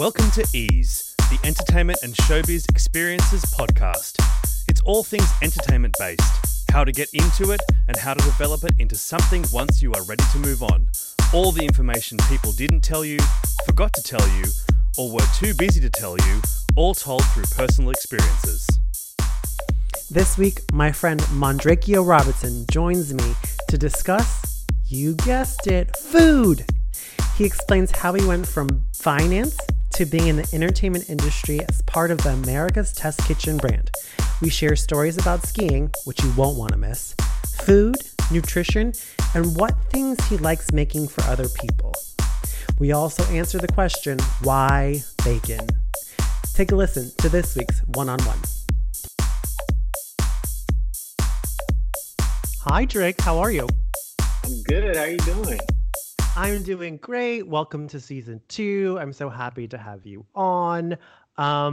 Welcome to Ease, the Entertainment and Showbiz Experiences podcast. It's all things entertainment based, how to get into it and how to develop it into something once you are ready to move on. All the information people didn't tell you, forgot to tell you, or were too busy to tell you, all told through personal experiences. This week, my friend Mondrachio Robertson joins me to discuss, you guessed it, food. He explains how he went from finance to being in the entertainment industry as part of the America's Test Kitchen brand. We share stories about skiing, which you won't want to miss, food, nutrition, and what things he likes making for other people. We also answer the question, why bacon? Take a listen to this week's one-on-one. Hi, Drake. How are you? I'm good. How are you doing? I'm doing great. Welcome to season 2. I'm so happy to have you on. How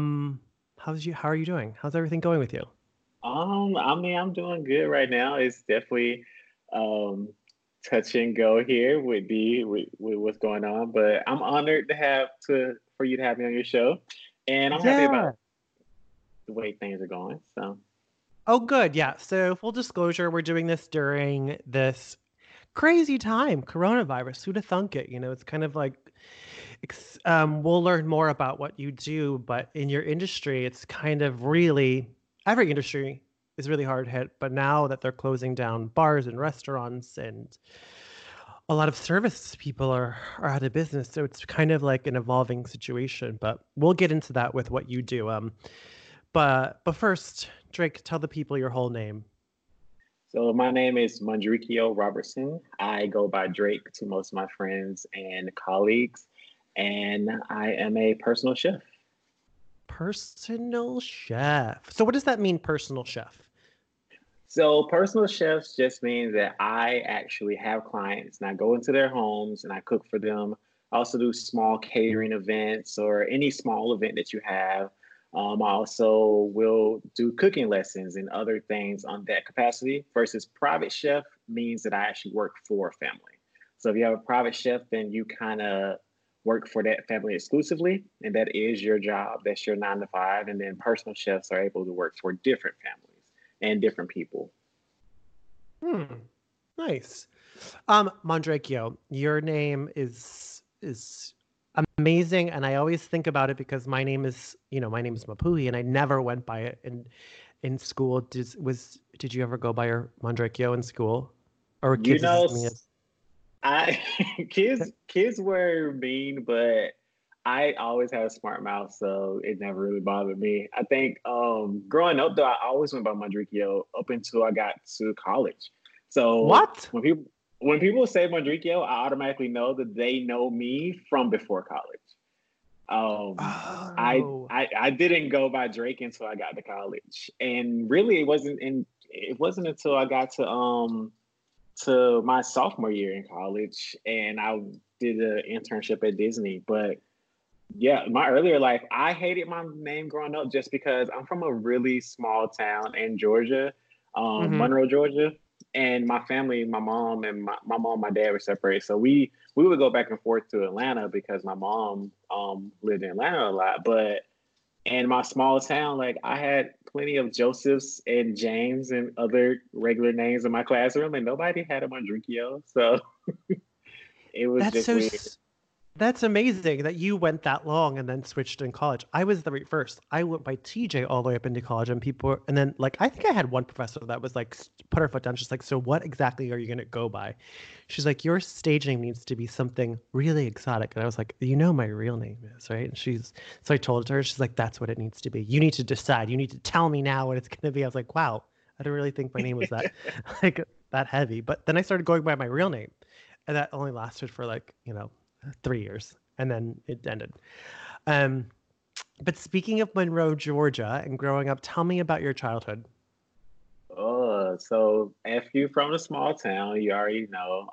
are you doing? How's everything going with you? I'm doing good right now. It's definitely touch and go here with what's going on, but I'm honored to have you on your show, and I'm happy about the way things are going. So. Oh, good. Yeah. So full disclosure, we're doing this during this crazy time, coronavirus. Who'd have thunk it? You know, it's kind of like we'll learn more about what you do, but in your industry, it's kind of really every industry is really hard hit. But now that they're closing down bars and restaurants, and a lot of service people are out of business, so it's kind of like an evolving situation. But we'll get into that with what you do. But first, Drake, tell the people your whole name. So my name is Mondrachio Robertson. I go by Drake to most of my friends and colleagues, and I am a personal chef. Personal chef. So what does that mean, personal chef? So personal chefs just means that I actually have clients, and I go into their homes and I cook for them. I also do small catering events or any small event that you have. I also will do cooking lessons and other things on that capacity, versus private chef means that I actually work for a family. So if you have a private chef, then you kind of work for that family exclusively, and that is your job. That's your 9 to 5. And then personal chefs are able to work for different families and different people. Nice. Mondrachio, your name is amazing, and I always think about it because my name is Mapuhi, and I never went by it in school. Did you ever go by your Mondrachio in school? Or kids? Kids were mean, but I always had a smart mouth, so it never really bothered me. I think growing up though, I always went by Mondrachio up until I got to college. So what? When people say Mondrachio, I automatically know that they know me from before college. I didn't go by Drake until I got to college, and really it wasn't until I got to my sophomore year in college, and I did an internship at Disney. But yeah, my earlier life, I hated my name growing up just because I'm from a really small town in Georgia, Monroe, Georgia. And my family, my mom and my dad were separated. So we would go back and forth to Atlanta because my mom lived in Atlanta a lot. But in my small town, like, I had plenty of Josephs and James and other regular names in my classroom, and nobody had a Mondrachio. So it was weird. That's amazing that you went that long and then switched in college. I was the reverse. I went by TJ all the way up into college, and then I think I had one professor that was like, put her foot down. She's like, so what exactly are you going to go by? She's like, your stage name needs to be something really exotic. And I was like, you know, my real name is, right? And so I told her, she's like, that's what it needs to be. You need to decide. You need to tell me now what it's going to be. I was like, wow, I didn't really think my name was that, like that heavy. But then I started going by my real name, and that only lasted for 3 years, and then it ended. But speaking of Monroe, Georgia, and growing up, tell me about your childhood. So if you're from a small town, you already know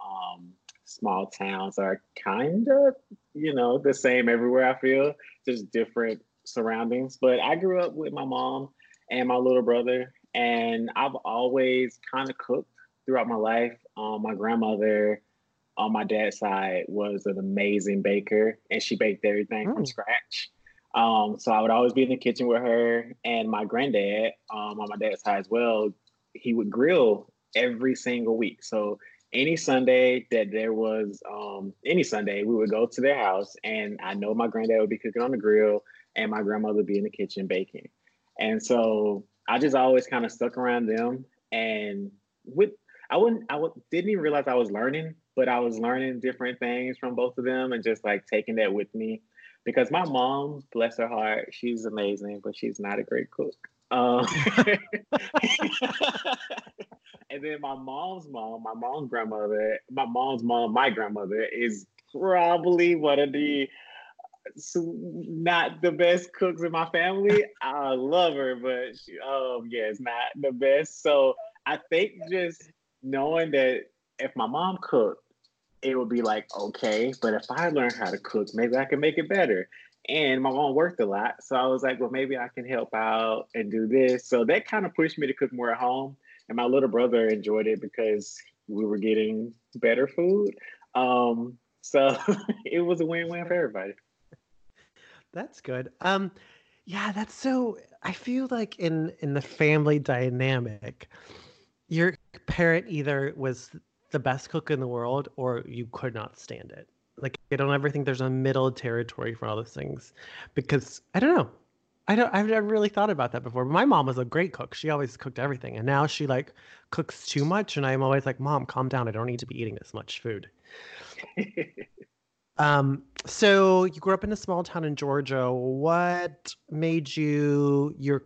small towns are kind of, the same everywhere, I feel, just different surroundings. But I grew up with my mom and my little brother, and I've always kind of cooked throughout my life. My grandmother on my dad's side was an amazing baker, and she baked everything from scratch. So I would always be in the kitchen with her, and my granddad, on my dad's side as well, he would grill every single week. So any Sunday that there was, any Sunday, we would go to their house, and I know my granddad would be cooking on the grill, and my grandmother would be in the kitchen baking. And so I just always kind of stuck around them, and didn't even realize I was learning, but I was learning different things from both of them and just like taking that with me. Because my mom, bless her heart, she's amazing, but she's not a great cook. And then my grandmother is probably one of the not the best cooks in my family. I love her, but she, it's not the best. So I think just knowing that if my mom cooked, it would be like, okay, but if I learn how to cook, maybe I can make it better. And my mom worked a lot. So I was like, well, maybe I can help out and do this. So that kind of pushed me to cook more at home. And my little brother enjoyed it because we were getting better food. So it was a win-win for everybody. That's good. Yeah, that's so, I feel like in the family dynamic, your parent either was the best cook in the world or you could not stand it. Like, I don't ever think there's a middle territory for all those things, because I don't know. I've never really thought about that before. My mom was a great cook. She always cooked everything. And now she like cooks too much. And I'm always like, Mom, calm down. I don't need to be eating this much food. So you grew up in a small town in Georgia. What made you, your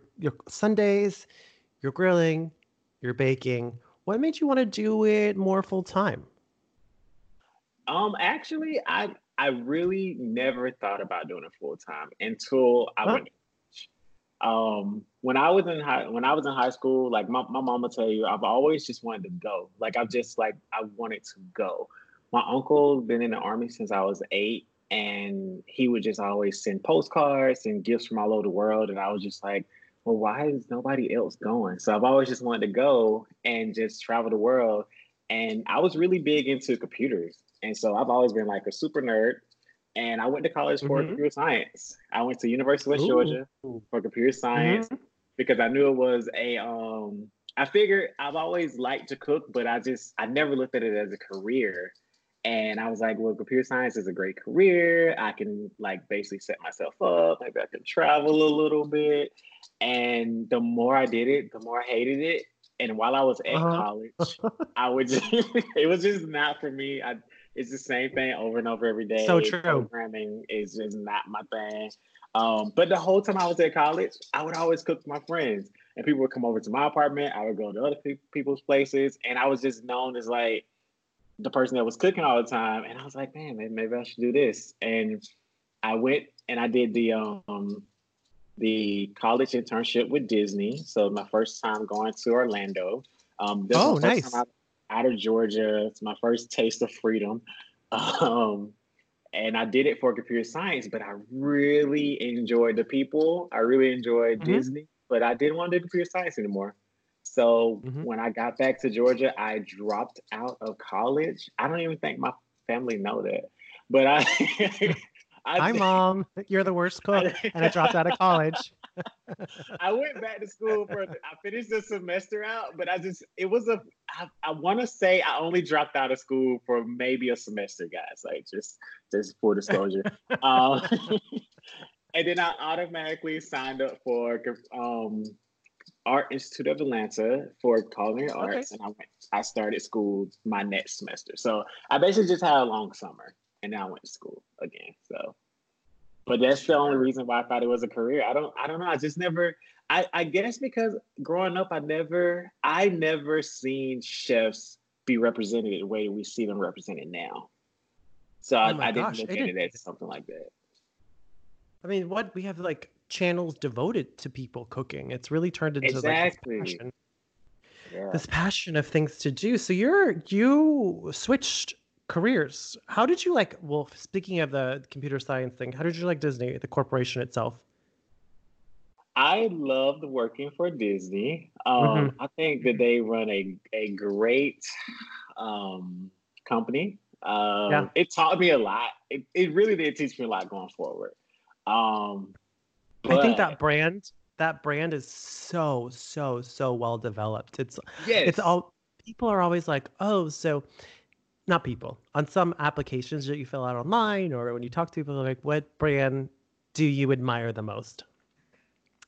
Sundays, your grilling, your baking, what made you want to do it more full time? Actually, I really never thought about doing it full time until I went to college. When I was in high school, like my mom will tell you, I've always just wanted to go. Like I wanted to go. My uncle been in the Army since I was 8, and he would just always send postcards and gifts from all over the world. And I was just like, well, why is nobody else going? So I've always just wanted to go and just travel the world. And I was really big into computers. And so I've always been like a super nerd. And I went to college for computer science. I went to University of Georgia for computer science because I knew it was I figured I've always liked to cook, but I never looked at it as a career. And I was like, well, computer science is a great career. I can like basically set myself up. Maybe I can travel a little bit. And the more I did it, the more I hated it. And while I was at college, it was just not for me. It's the same thing over and over every day. So true. Programming is just not my thing. But the whole time I was at college, I would always cook for my friends. And people would come over to my apartment. I would go to other people's places. And I was just known as like the person that was cooking all the time. And I was like, man, maybe I should do this. And I went and I did the college internship with Disney. So my first time going to Orlando. Nice. Time out of Georgia. It's my first taste of freedom. And I did it for computer science, but I really enjoyed the people. I really enjoyed Disney, but I didn't want to do computer science anymore. So when I got back to Georgia, I dropped out of college. I don't even think my family know that, but hi, Mom. You're the worst cook, and I dropped out of college. I went back to school I finished the semester out, but I want to say I only dropped out of school for maybe a semester, guys. Like just full disclosure. And then I automatically signed up for Art Institute of Atlanta for culinary arts, and I started school my next semester. So I basically just had a long summer. And now I went to school again. So, but that's the only reason why I thought it was a career. I don't know. I just never. I guess because growing up, I never seen chefs be represented the way we see them represented now. So I didn't look at it as something like that. I mean, what we have like channels devoted to people cooking. It's really turned into like this passion. Yeah. This passion of things to do. So you switched careers. How did you like, well, speaking of the computer science thing, how did you like Disney, the corporation itself? I loved working for Disney. I think that they run a great company. It taught me a lot. It really did teach me a lot going forward. I think that brand is so well developed. It's all, people are always like, oh, so not people on some applications that you fill out online or when you talk to people, they're like, what brand do you admire the most?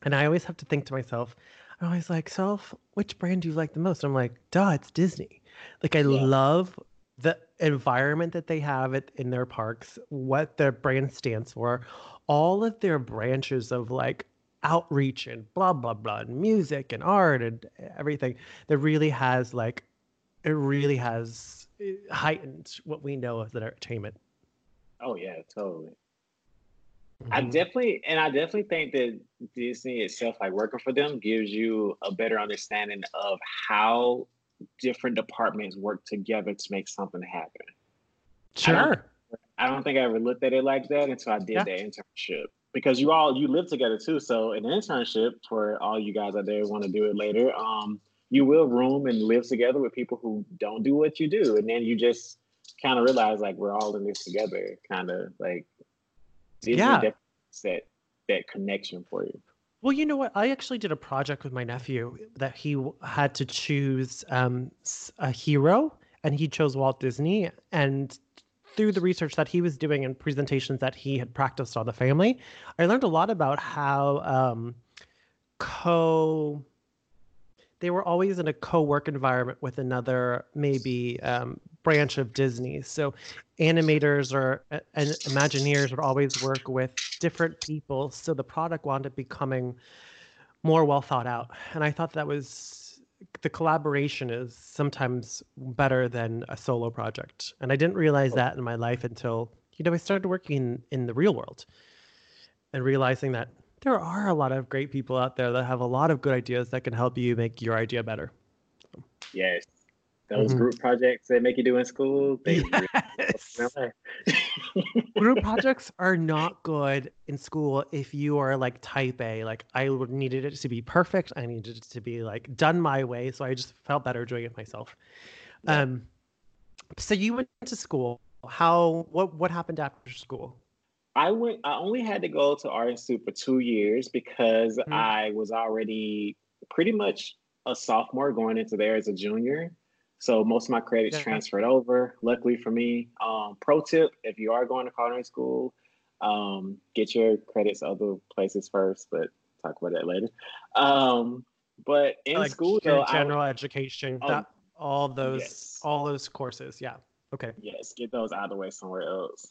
And I always have to think to myself, I'm always like, self, which brand do you like the most? And I'm like, duh, it's Disney. Like, I love the environment that they have in their parks, what their brand stands for, all of their branches of like outreach and blah, blah, blah, and music and art and everything that really has like, it really has heightened what we know of the entertainment. Oh yeah, totally. Mm-hmm. I definitely think that Disney itself, like working for them, gives you a better understanding of how different departments work together to make something happen. Sure. I don't think I ever looked at it like that until I did that internship. Because you live together too. So an internship, for all you guys out there who want to do it later, you will room and live together with people who don't do what you do. And then you just kind of realize like we're all in this together, kind of like that connection for you. Well, you know what? I actually did a project with my nephew that he had to choose a hero, and he chose Walt Disney. And through the research that he was doing and presentations that he had practiced on the family, I learned a lot about how they were always in a co-work environment with another maybe branch of Disney. So animators and Imagineers would always work with different people. So the product wound up becoming more well thought out. And I thought that the collaboration is sometimes better than a solo project. And I didn't realize that in my life until, you know, I started working in the real world and realizing that there are a lot of great people out there that have a lot of good ideas that can help you make your idea better. Yes. Those group projects they make you do in school. Group projects are not good in school if you are like type A. Like I needed it to be perfect. I needed it to be like done my way. So I just felt better doing it myself. Yeah. So you went to school. What happened after school? I only had to go to Art Institute for 2 years because I was already pretty much a sophomore going into there as a junior. So most of my credits transferred over, luckily for me. Pro tip, if you are going to culinary school, get your credits other places first, but talk about that later. But in like school, though, general education, all those courses, yeah. Okay. Yes, get those out of the way somewhere else.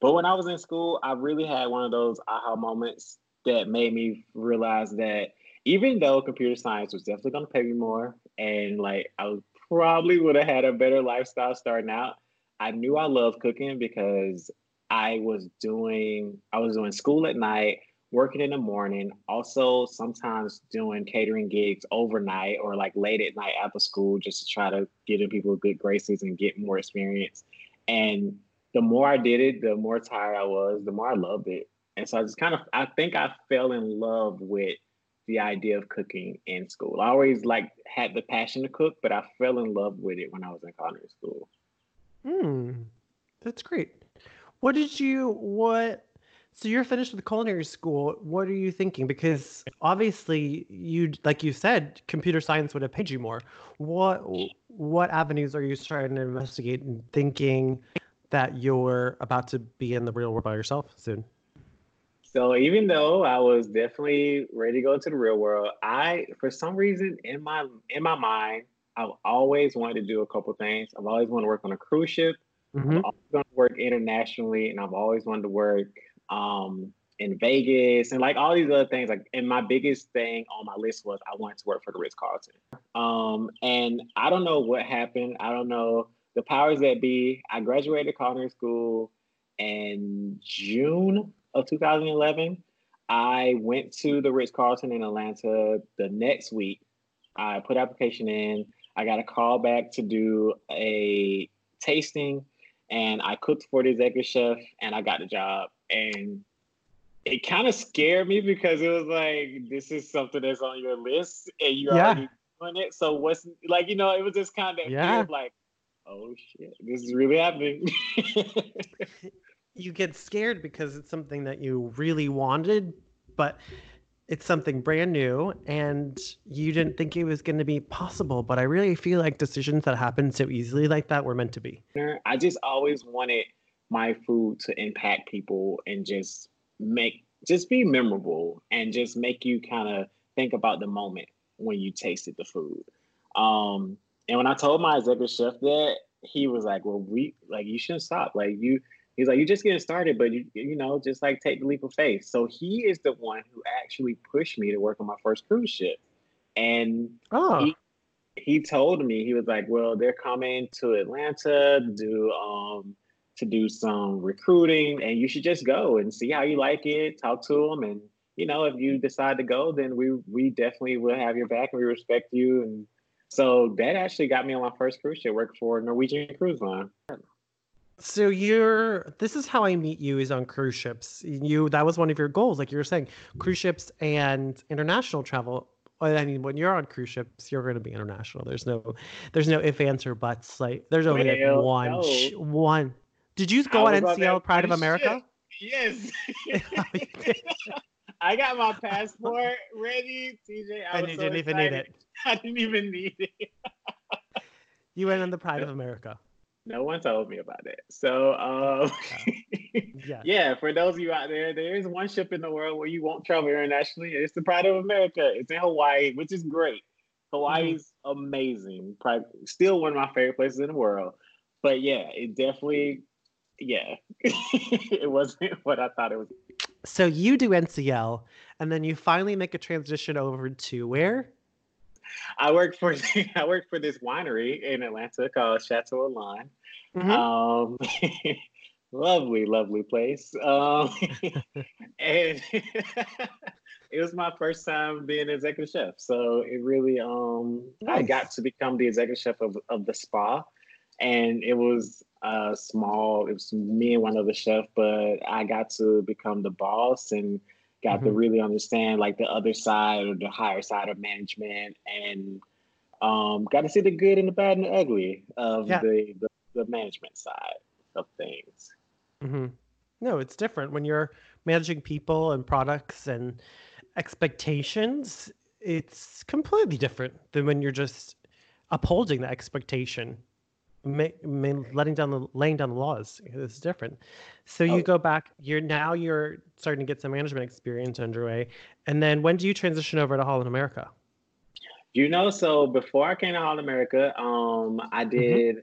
But when I was in school, I really had one of those aha moments that made me realize that even though computer science was definitely going to pay me more and like I probably would have had a better lifestyle starting out, I knew I loved cooking because I was doing school at night, working in the morning, also sometimes doing catering gigs overnight or like late at night after school just to try to get in people good graces and get more experience. And the more I did it, the more tired I was, the more I loved it. And so I think I fell in love with the idea of cooking in school. I always like had the passion to cook, but I fell in love with it when I was in culinary school. That's great. So you're finished with culinary school. What are you thinking? Because obviously you, like you said, computer science would have paid you more. What avenues are you starting to investigate and thinking that you're about to be in the real world by yourself soon? So even though I was definitely ready to go to the real world, I, for some reason in my mind, I've always wanted to do a couple things. I've always wanted to work on a cruise ship. Mm-hmm. I've always wanted to work internationally, and I've always wanted to work in Vegas and like all these other things. Like, and my biggest thing on my list was I wanted to work for the Ritz-Carlton. And I don't know what happened. I don't know the powers that be. I graduated culinary school in June of 2011, I went to the Ritz-Carlton in Atlanta the next week. I put application in. I got a call back to do a tasting, and I cooked for the executive chef, and I got the job. And it kind of scared me because it was like, this is something that's on your list, and you're already doing it. So what's, like, you know, it was just kind of weird, like, oh shit, this is really happening. You get scared because it's something that you really wanted, but it's something brand new and you didn't think it was going to be possible. But I really feel like decisions that happen so easily like that were meant to be. I just always wanted my food to impact people and just be memorable and just make you kind of think about the moment when you tasted the food. And when I told my executive chef that, he was like, well, you shouldn't stop. He's like, you're just getting started, but you take the leap of faith. So he is the one who actually pushed me to work on my first cruise ship. And he told me, he was like, well, they're coming to Atlanta to do some recruiting, and you should just go and see how you like it, talk to them. And, if you decide to go, then we definitely will have your back and we respect you. And so that actually got me on my first cruise ship, worked for Norwegian Cruise Line. So this is how I meet you, is on cruise ships. That was one of your goals. Like you were saying, cruise ships and international travel. I mean, when you're on cruise ships, you're going to be international. There's no ifs, ands, or buts. Like there's only one. Did you go on NCL Pride of America? Yes. I got my passport ready, TJ. I didn't even need it. You went on the Pride of America. No one told me about it. So, yeah, for those of you out there, there is one ship in the world where you won't travel internationally. It's the Pride of America. It's in Hawaii, which is great. Hawaii's amazing. Probably still one of my favorite places in the world. But, yeah, it definitely, it wasn't what I thought it was. So you do NCL, and then you finally make a transition over to where? I worked for this winery in Atlanta called Chateau Alain. Mm-hmm. Lovely, lovely place. And it was my first time being executive chef. So it really, nice. I got to become the executive chef of the spa. And it was it was me and one other chef, but I got to become the boss and got to really understand like the other side or the higher side of management, and got to see the good and the bad and the ugly of the management side of things. Mm-hmm. No, it's different when you're managing people and products and expectations. It's completely different than when you're just upholding the expectation, laying down the laws. It's different. So you go back. You're starting to get some management experience underway. And then when do you transition over to Holland America? So before I came to Holland America, I did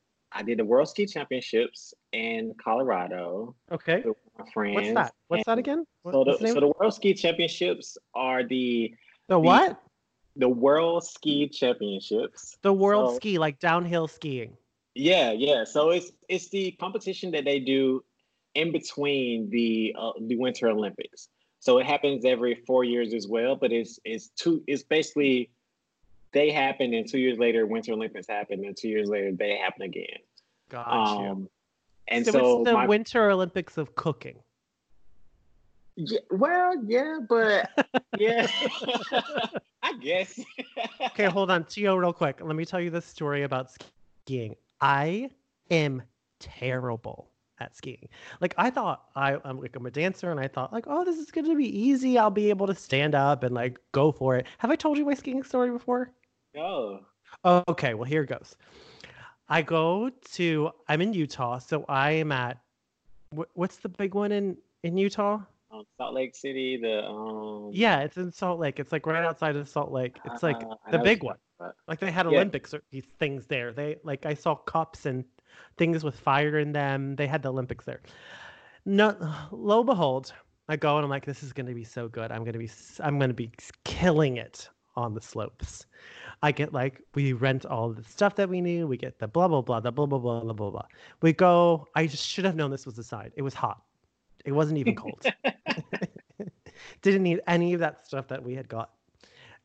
the World Ski Championships in Colorado. Okay. With my friends. What's that? That again? So the World Ski Championships are the what? The World Ski Championships. The World Ski, like downhill skiing. Yeah. So it's the competition that they do in between the Winter Olympics. So it happens every 4 years as well, but it's basically they happen and 2 years later Winter Olympics happen and 2 years later they happen again. Gotcha. And so it's the Winter Olympics of cooking. Yeah, I guess. Okay, hold on, Tio, real quick. Let me tell you this story about skiing. I am terrible at skiing. Like I thought I'm a dancer, and I thought like, oh, this is going to be easy. I'll be able to stand up and like go for it. Have I told you my skiing story before? No. Oh, okay. Well, here it goes. I'm in Utah. So I am at, what's the big one in Utah? Salt Lake City. Yeah, it's in Salt Lake. It's like right outside of Salt Like it's like the big one. Like they had Olympics or these things there. They like I saw cups and things with fire in them. They had the Olympics there. No, lo and behold, I go and I'm like, this is going to be so good. I'm going to be killing it on the slopes. I get like we rent all the stuff that we need. We get the blah blah blah, the blah blah blah blah blah blah. We go. I just should have known this was a sign. It was hot. It wasn't even cold. Didn't need any of that stuff that we had got.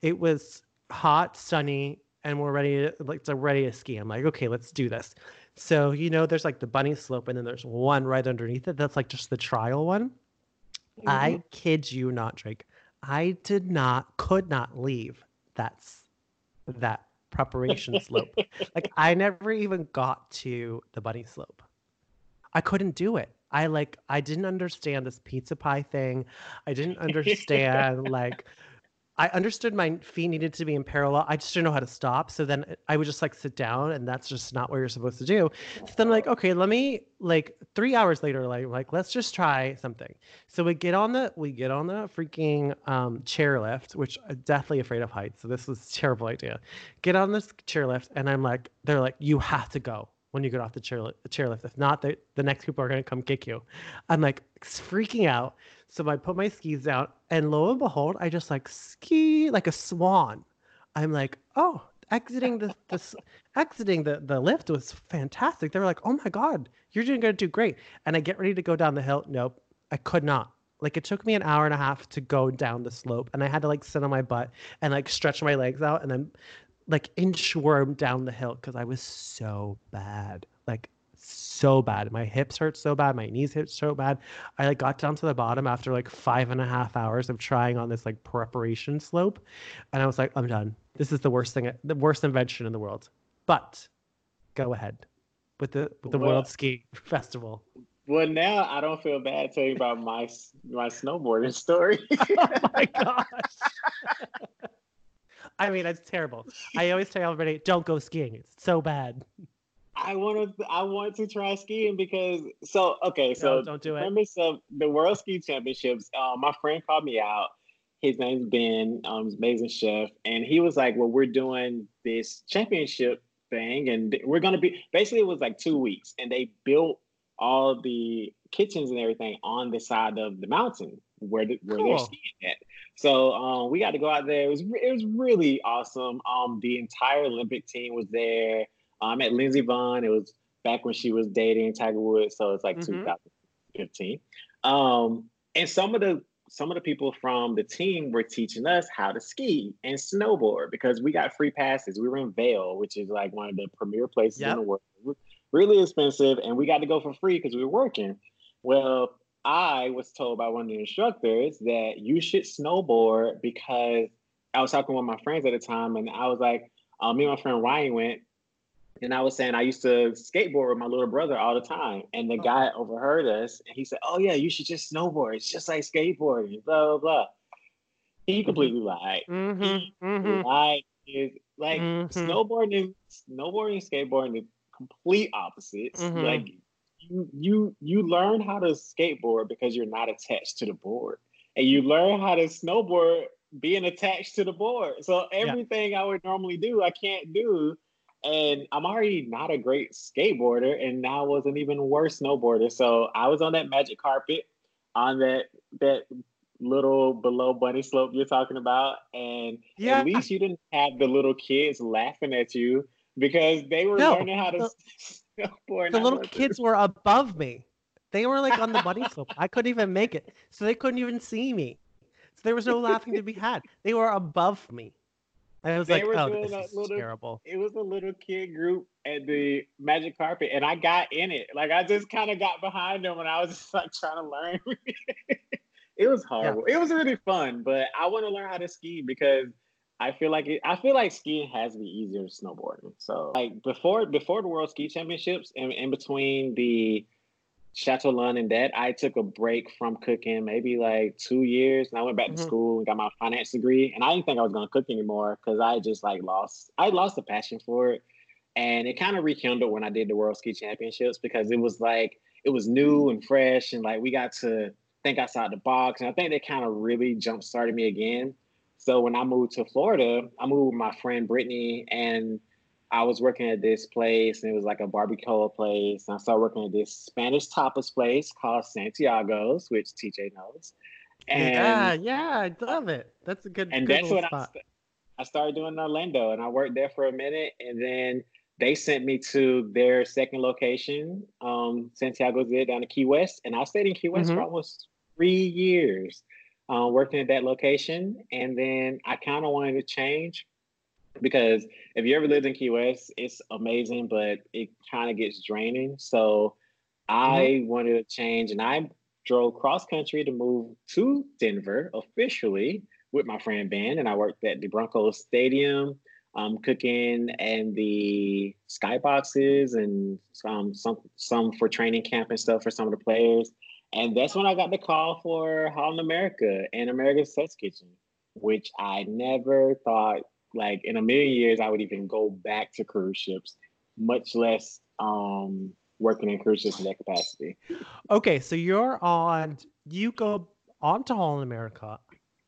It was hot, sunny, and we're ready to ski. I'm like, okay, let's do this. So, there's like the bunny slope, and then there's one right underneath it. That's like just the trial one. Mm-hmm. I kid you not, Drake. I could not leave that preparation slope. Like, I never even got to the bunny slope. I couldn't do it. I didn't understand this pizza pie thing. I didn't understand, I understood my feet needed to be in parallel. I just didn't know how to stop. So then I would just sit down, and that's just not what you're supposed to do. So then okay, let me 3 hours later, let's just try something. So we get on the freaking chairlift, which I'm definitely afraid of heights. So this was a terrible idea. Get on this chairlift, and they're like, you have to go when you get off the chairlift. If not, the next people are going to come kick you. I'm freaking out. So I put my skis down, and lo and behold, I just ski like a swan. I'm oh, exiting the lift was fantastic. They were oh my God, you're going to do great. And I get ready to go down the hill. Nope, I could not. It took me an hour and a half to go down the slope, and I had to sit on my butt and stretch my legs out and then inchworm down the hill because I was so bad. So bad. My hips hurt so bad. My knees hurt so bad. I got down to the bottom after 5.5 hours of trying on this preparation slope. And I was I'm done. This is the worst thing, the worst invention in the world. But go ahead with the World Ski Festival. Well, now I don't feel bad telling about my snowboarding story. Oh my gosh. I mean, it's terrible. I always tell everybody, don't go skiing. It's so bad. I want to try skiing because don't do it. Premise of the World Ski Championships. My friend called me out. His name's Ben. He's an amazing chef, and he was like, "Well, we're doing this championship thing, and we're gonna be basically it was 2 weeks, and they built all the kitchens and everything on the side of the mountain where they're skiing at." So we got to go out there. It was really awesome. The entire Olympic team was there. I met Lindsey Vonn. It was back when she was dating Tiger Woods, so it's 2015. And some of the people from the team were teaching us how to ski and snowboard because we got free passes. We were in Vail, which is one of the premier places in the world. Really expensive, and we got to go for free because we were working. Well, I was told by one of the instructors that you should snowboard because I was talking with my friends at the time, and I was me and my friend Ryan went. And I was saying I used to skateboard with my little brother all the time. And the guy overheard us and he said, "Oh yeah, you should just snowboard. It's just like skateboarding, blah, blah, blah." He completely lied. Snowboarding and skateboarding are complete opposites. You learn how to skateboard because you're not attached to the board. And you learn how to snowboard being attached to the board. So everything I would normally do, I can't do. And I'm already not a great skateboarder, and now I was an even worse snowboarder. So I was on that magic carpet on that little below bunny slope you're talking about. And at least you didn't have the little kids laughing at you because they were learning how to snowboard. The little kids were above me. They were on the bunny slope. I couldn't even make it. So they couldn't even see me. So there was no laughing to be had. They were above me. I was terrible. It was a little kid group at the Magic Carpet, and I got in it. I just kind of got behind them, and I was just trying to learn. It was horrible. Yeah. It was really fun, but I want to learn how to ski because I feel like skiing has to be easier than snowboarding. So before the World Ski Championships and in between the Chateau Alain and that, I took a break from cooking, maybe 2 years, and I went back to school and got my finance degree. And I didn't think I was going to cook anymore because I just lost the passion for it. And it kind of rekindled when I did the World Ski Championships because it was new and fresh, and we got to think outside the box. And I think that kind of really jump started me again. So when I moved to Florida, I moved with my friend Brittany, and I was working at this place, and it was a barbacoa place. And I started working at this Spanish tapas place called Santiago's, which TJ knows. And I love it. That's a good spot. And that's what I started doing in Orlando, and I worked there for a minute. And then they sent me to their second location, Santiago's did, down in Key West. And I stayed in Key West for almost 3 years working at that location. And then I kind of wanted to change. Because if you ever lived in Key West, it's amazing, but it kind of gets draining. So I wanted to change, and I drove cross country to move to Denver officially with my friend Ben, and I worked at the Broncos Stadium. cooking and the skyboxes and some for training camp and stuff for some of the players. And that's when I got the call for Holland America and America's Test Kitchen, which I never thought, like, in a million years, I would even go back to cruise ships, much less working in cruise ships in that capacity. Okay, so you go on to Holland America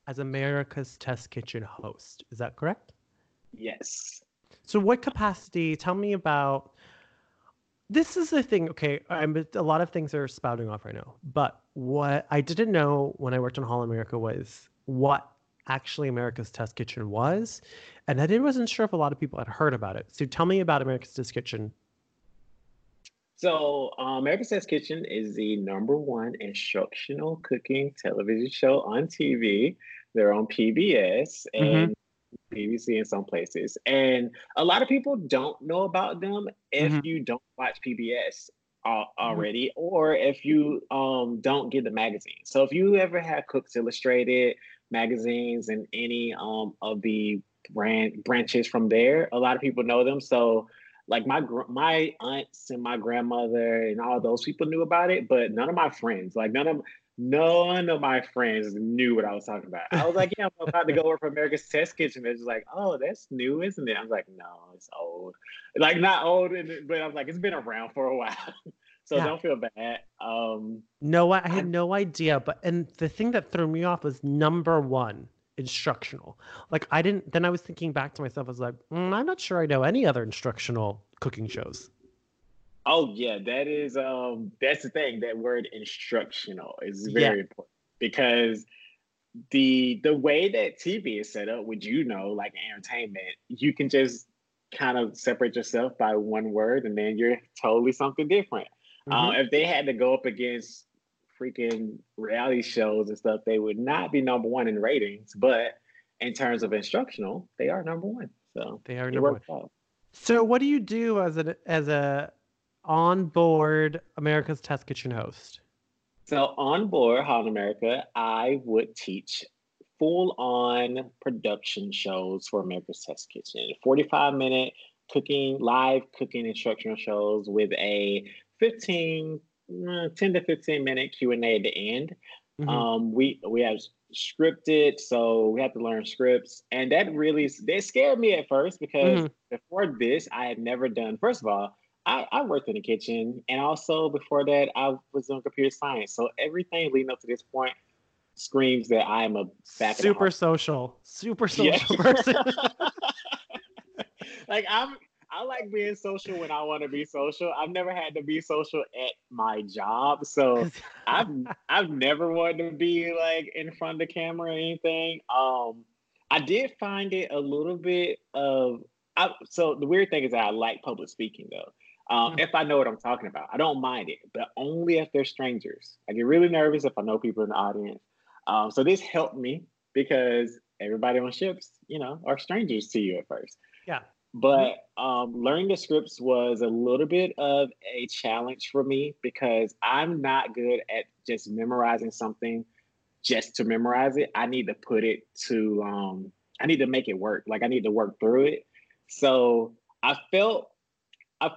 as America's Test Kitchen host. Is that correct? Yes. So what capacity? Tell me about, this is the thing, okay, a lot of things are spouting off right now, but what I didn't know when I worked on Holland America was what actually America's Test Kitchen was, and I wasn't sure if a lot of people had heard about it. So tell me about America's Test Kitchen. So America's Test Kitchen is the #1 instructional cooking television show on TV. They're on PBS and BBC in some places. And a lot of people don't know about them if you don't watch PBS already, or if you don't get the magazine. So if you ever have Cooks Illustrated magazines and any of the branches from there, a lot of people know them. So like my aunts and my grandmother and all those people knew about it, but none of my friends, none of my friends knew what I was talking about. I was like, yeah, I'm about to go work for America's Test Kitchen. They're just like, oh, that's new, isn't it? I was like, no, it's old. Like, not old, but I was like, it's been around for a while. So don't feel bad. No, I had no idea. And the thing that threw me off was #1 instructional. Like, then I was thinking back to myself, I was like, I'm not sure I know any other instructional cooking shows. Oh yeah, that is that's the thing. That word instructional is very important, because the way that TV is set up, which, you know, like entertainment, you can just kind of separate yourself by one word, and then you're totally something different. If they had to go up against freaking reality shows and stuff, they would not be #1 in ratings, but in terms of instructional, they are #1. So they are #1. Out. So what do you do as a on board America's Test Kitchen host? So on board Holland America, I would teach full-on production shows for America's Test Kitchen, 45-minute live cooking instructional shows with a 10 to 15-minute Q&A at the end. We have scripted, so we have to learn scripts, and that scared me at first, because before this, I had never done. First of all, I worked in the kitchen, and also before that, I was doing computer science. So everything leading up to this point screams that I am a back super social person. Like, I like being social when I want to be social. I've never had to be social at my job, so I've never wanted to be like in front of the camera or anything. I did find it a little bit of. So the weird thing is that I like public speaking, though. If I know what I'm talking about, I don't mind it, but only if they're strangers. I get really nervous if I know people in the audience. So this helped me, because everybody on ships, you know, are strangers to you at first. Yeah. But learning the scripts was a little bit of a challenge for me, because I'm not good at just memorizing something just to memorize it. I need to put it to, I need to make it work. Like, I need to work through it. So I felt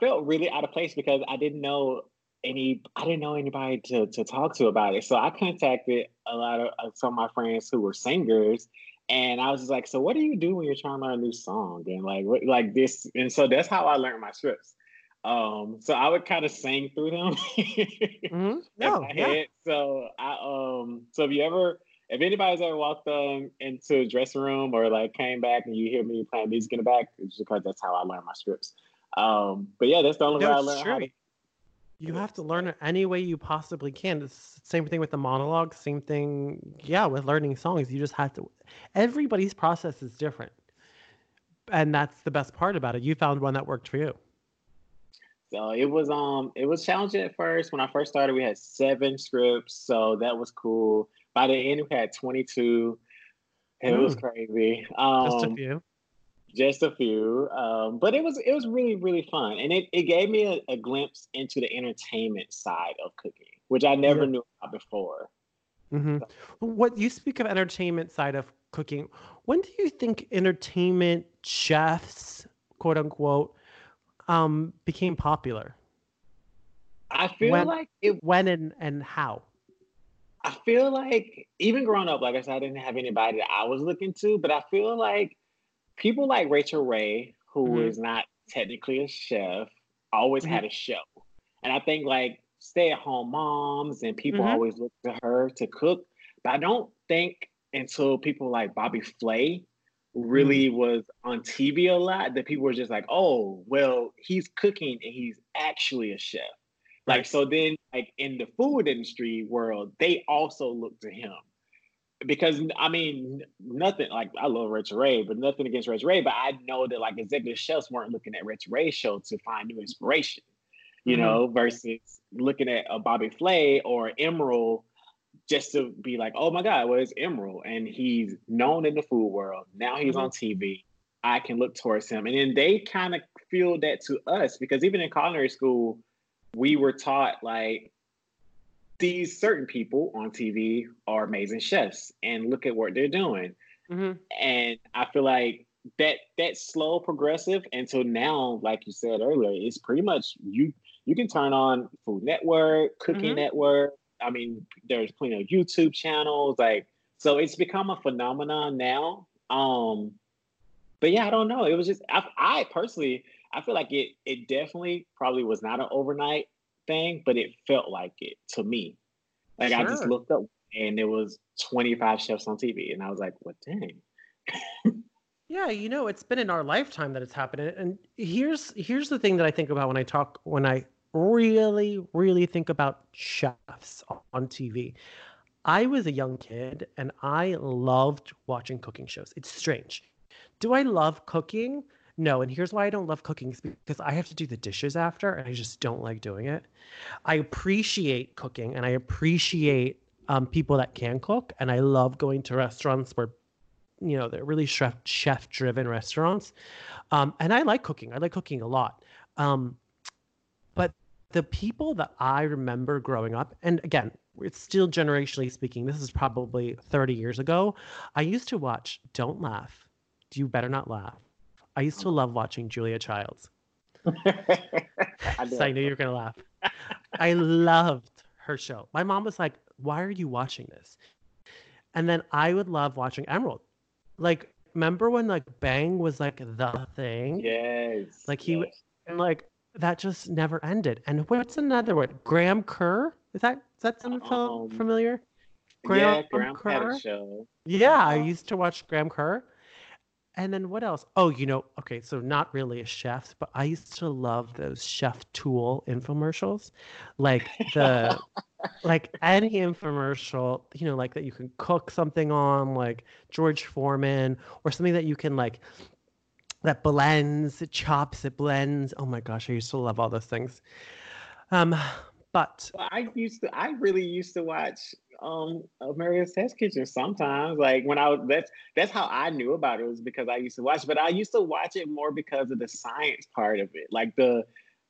really out of place, because I didn't know anybody to talk to about it. So I contacted some of my friends who were singers, and I was just like, so what do you do when you're trying to learn a new song? And like this. And so that's how I learned my scripts. So I would kind of sing through them in my head. So so if anybody's ever walked into a dressing room, or like came back and you hear me playing music in the back, it's because that's how I learn my scripts. But yeah, that's the only way I learn. How to... You have to learn it any way you possibly can. It's the same thing with the monologue. Same thing, yeah, with learning songs. You just have to. Everybody's process is different, and that's the best part about it. You found one that worked for you. So it was challenging at first. When I first started, we had 7 scripts, so that was cool. By the end, we had 22, and it was crazy. Just a few. But it was really, really fun. And it gave me a glimpse into the entertainment side of cooking, which I never knew about before. Mm-hmm. What you speak of entertainment side of cooking, when do you think entertainment chefs, quote unquote, became popular? I feel when and how? I feel like even growing up, like I said, I didn't have anybody that I was looking to, but I feel like people like Rachel Ray, who mm-hmm. is not technically a chef, always mm-hmm. had a show. And I think like stay-at-home moms and people mm-hmm. always look to her to cook. But I don't think until people like Bobby Flay really mm-hmm. was on TV a lot that people were just like, oh, well, he's cooking and he's actually a chef. Right. Like, so then like in the food industry world, they also look to him. Because I mean, nothing like I love Rachel Ray, but nothing against Rachel Ray. But I know that like executive chefs weren't looking at Rachel Ray's show to find new inspiration, you mm-hmm. know, versus looking at a Bobby Flay or Emeril just to be like, oh my God, well, it's Emeril. And he's known in the food world. Now he's mm-hmm. on TV. I can look towards him. And then they kind of feel that to us because even in culinary school, we were taught like, these certain people on TV are amazing chefs and look at what they're doing. Mm-hmm. And I feel like that slow progressive until now, like you said earlier, it's pretty much you can turn on Food Network, Cooking mm-hmm. Network. I mean, there's plenty of YouTube channels. Like, so it's become a phenomenon now. But yeah, I don't know. It was just, I personally, I feel like it definitely probably was not an overnight thing, but it felt like it to me. Like sure. I just looked up and there was 25 chefs on TV and I was like, well, dang. Yeah, you know, it's been in our lifetime that it's happening. And here's the thing that I think about when I really, really think about chefs on TV. I was a young kid and I loved watching cooking shows. It's strange. Do I love cooking? No, and here's why I don't love cooking is because I have to do the dishes after, and I just don't like doing it. I appreciate cooking, and I appreciate people that can cook, and I love going to restaurants where, you know, they're really chef-driven restaurants, and I like cooking. I like cooking a lot, but the people that I remember growing up, and again, it's still generationally speaking. This is probably 30 years ago. I used to watch Don't Laugh. You Better Not Laugh. I used to love watching Julia Childs. So I knew you were going to laugh. I loved her show. My mom was like, why are you watching this? And then I would love watching Emeril. Like, remember when like Bang was like the thing? Yes. Like he yes. and like that just never ended. And what's another one? Graham Kerr? Is that sound familiar? Graham Kerr had a show. Yeah, I used to watch Graham Kerr. And then what else? Oh, you know, okay, so not really a chef, but I used to love those Chef Tool infomercials. Like like any infomercial, you know, like that you can cook something on, like George Foreman, or something that you can like, that blends, it chops, it blends. Oh my gosh, I used to love all those things. But well, I really used to watch America's Test Kitchen sometimes. Like when I was, that's how I knew about it was because I used to watch. But I used to watch it more because of the science part of it. Like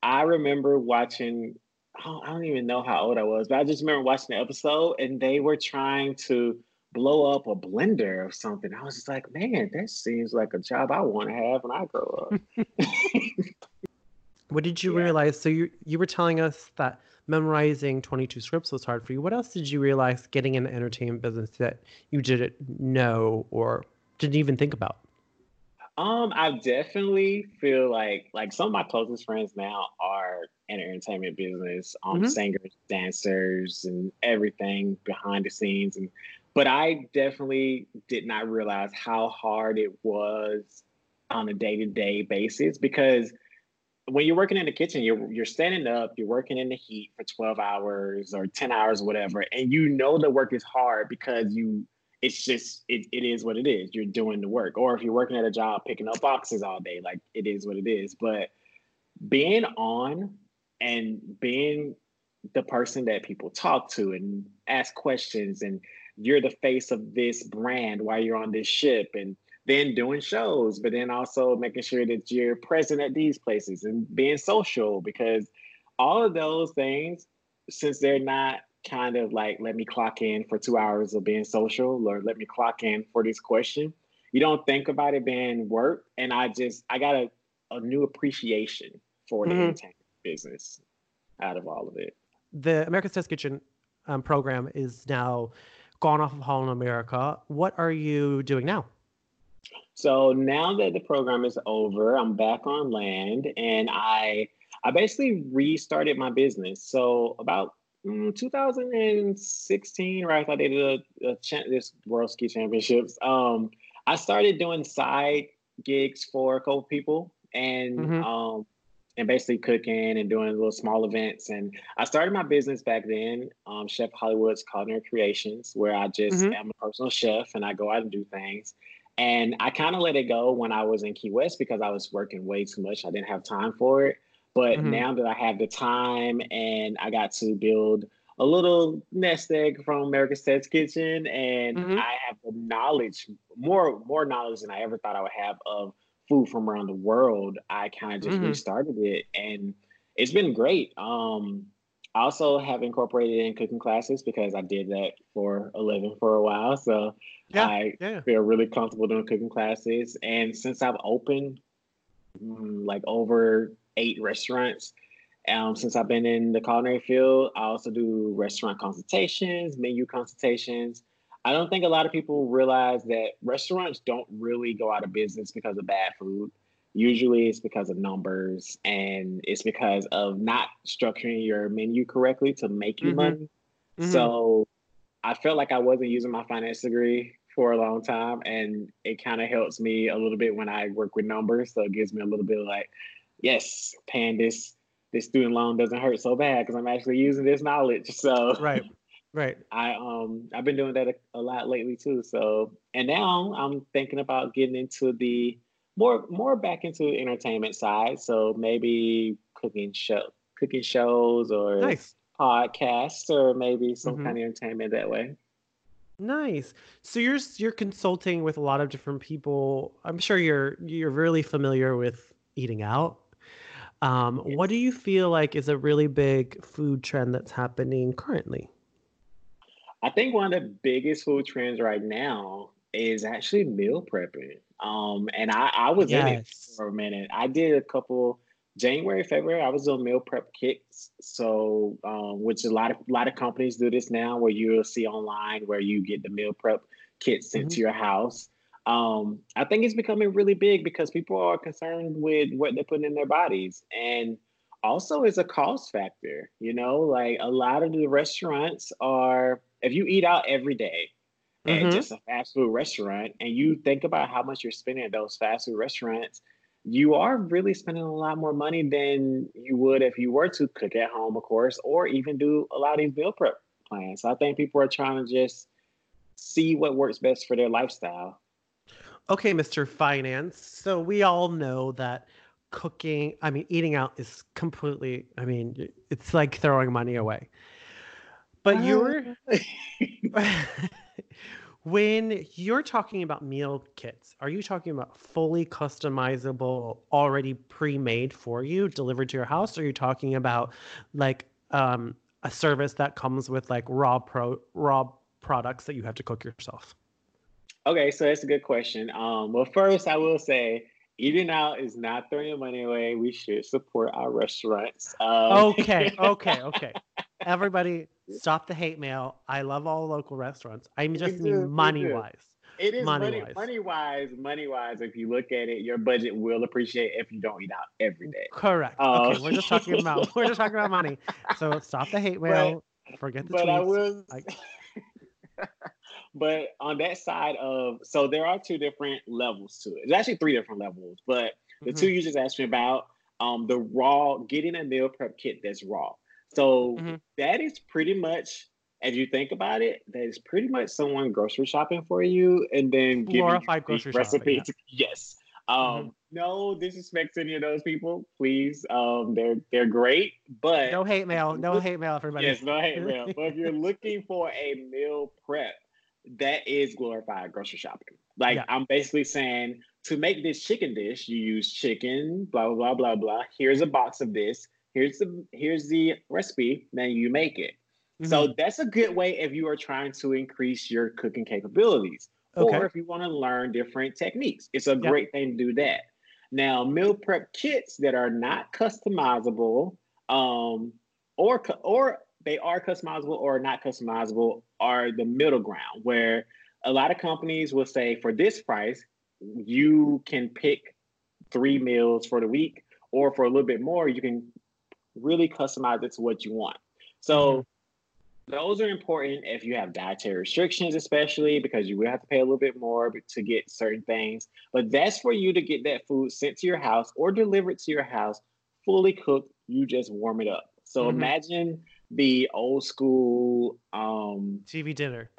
I remember watching. Oh, I don't even know how old I was, but I just remember watching the episode and they were trying to blow up a blender or something. I was just like, man, that seems like a job I want to have when I grow up. What did you realize? So you were telling us that memorizing 22 scripts was hard for you. What else did you realize getting in the entertainment business that you didn't know or didn't even think about? I definitely feel like some of my closest friends now are in the entertainment business, mm-hmm. singers, dancers, and everything behind the scenes. But I definitely did not realize how hard it was on a day-to-day basis because when you're working in the kitchen, you're standing up, you're working in the heat for 12 hours or 10 hours, or whatever. And you know, the work is hard because it's just, it is what it is. You're doing the work. Or if you're working at a job, picking up boxes all day, like it is what it is. But being on and being the person that people talk to and ask questions, and you're the face of this brand while you're on this ship, and then doing shows, but then also making sure that you're present at these places and being social, because all of those things, since they're not kind of like, let me clock in for 2 hours of being social, or let me clock in for this question. You don't think about it being work. And I got a new appreciation for the entertainment business out of all of it. The America's Test Kitchen program is now gone off of Holland America. What are you doing now? So now that the program is over, I'm back on land, and I basically restarted my business. So about 2016, right after I did this World Ski Championships, I started doing side gigs for a couple people, and basically cooking and doing little small events. And I started my business back then, Chef Hollywood's Culinary Creations, where I just am a personal chef and I go out and do things. And I kind of let it go when I was in Key West because I was working way too much. I didn't have time for it. But now that I have the time and I got to build a little nest egg from America's Test Kitchen, and I have the knowledge, more knowledge than I ever thought I would have of food from around the world, I kind of just restarted it. And it's been great. I also have incorporated in cooking classes because I did that for a living for a while. So I feel really comfortable doing cooking classes. And since I've opened like over 8 restaurants, since I've been in the culinary field, I also do restaurant consultations, menu consultations. I don't think a lot of people realize that restaurants don't really go out of business because of bad food. Usually it's because of numbers, and it's because of not structuring your menu correctly to make you money. So I felt like I wasn't using my finance degree for a long time, and it kind of helps me a little bit when I work with numbers. So it gives me a little bit of like, yes, paying this student loan doesn't hurt so bad because I'm actually using this knowledge. So Right. I've been doing that a lot lately too. So, and now I'm thinking about getting into the more back into the entertainment side. So maybe cooking shows or podcasts, or maybe some kind of entertainment that way. Nice. So you're consulting with a lot of different people. I'm sure you're really familiar with eating out. Yes. What do you feel like is a really big food trend that's happening currently? I think one of the biggest food trends right now is actually meal prepping. And I was in it for a minute. I did a couple, January, February, I was doing meal prep kits. So, which a lot of companies do this now, where you'll see online where you get the meal prep kits sent to your house. I think it's becoming really big because people are concerned with what they're putting in their bodies. And also it's a cost factor, like a lot of the restaurants are, if you eat out every day at just a fast food restaurant, and you think about how much you're spending at those fast food restaurants, you are really spending a lot more money than you would if you were to cook at home, of course, or even do a lot of these meal prep plans. So I think people are trying to just see what works best for their lifestyle. Okay, Mr. Finance. So we all know that eating out is completely, it's like throwing money away. But when you're talking about meal kits, are you talking about fully customizable, already pre-made for you, delivered to your house? Or are you talking about like a service that comes with like raw products that you have to cook yourself? Okay, so that's a good question. Well, first I will say, eating out is not throwing your money away. We should support our restaurants. Okay. Everybody, stop the hate mail. I love all local restaurants. I just mean money-wise. It is money-wise. Money-wise, if you look at it, your budget will appreciate if you don't eat out every day. Correct. Okay, we're just talking about money. So stop the hate mail. Forget the tweets. But on that side so there are 2 different levels to it. There's actually 3 different levels, but the 2 you just asked me about, the raw, getting a meal prep kit that's raw. So that is pretty much, if you think about it, that is pretty much someone grocery shopping for you and then giving you the recipes. Yeah. Yes. No disrespect to any of those people, please. They're great, but no hate mail, everybody. Yes, no hate mail. But if you're looking for a meal prep, that is glorified grocery shopping. Like, I'm basically saying, to make this chicken dish, you use chicken, blah, blah, blah, blah, blah. Here's a box of this. Here's the recipe. Then you make it. Mm-hmm. So that's a good way if you are trying to increase your cooking capabilities, okay, or if you want to learn different techniques. It's a great thing to do that. Now, meal prep kits that are not customizable, or they are customizable or not customizable, are the middle ground, where a lot of companies will say, for this price, you can pick 3 meals for the week, or for a little bit more, you can really customize it to what you want. So those are important if you have dietary restrictions, especially because you will have to pay a little bit more to get certain things. But that's for you to get that food sent to your house or delivered to your house, fully cooked. You just warm it up. So imagine the old school TV dinners,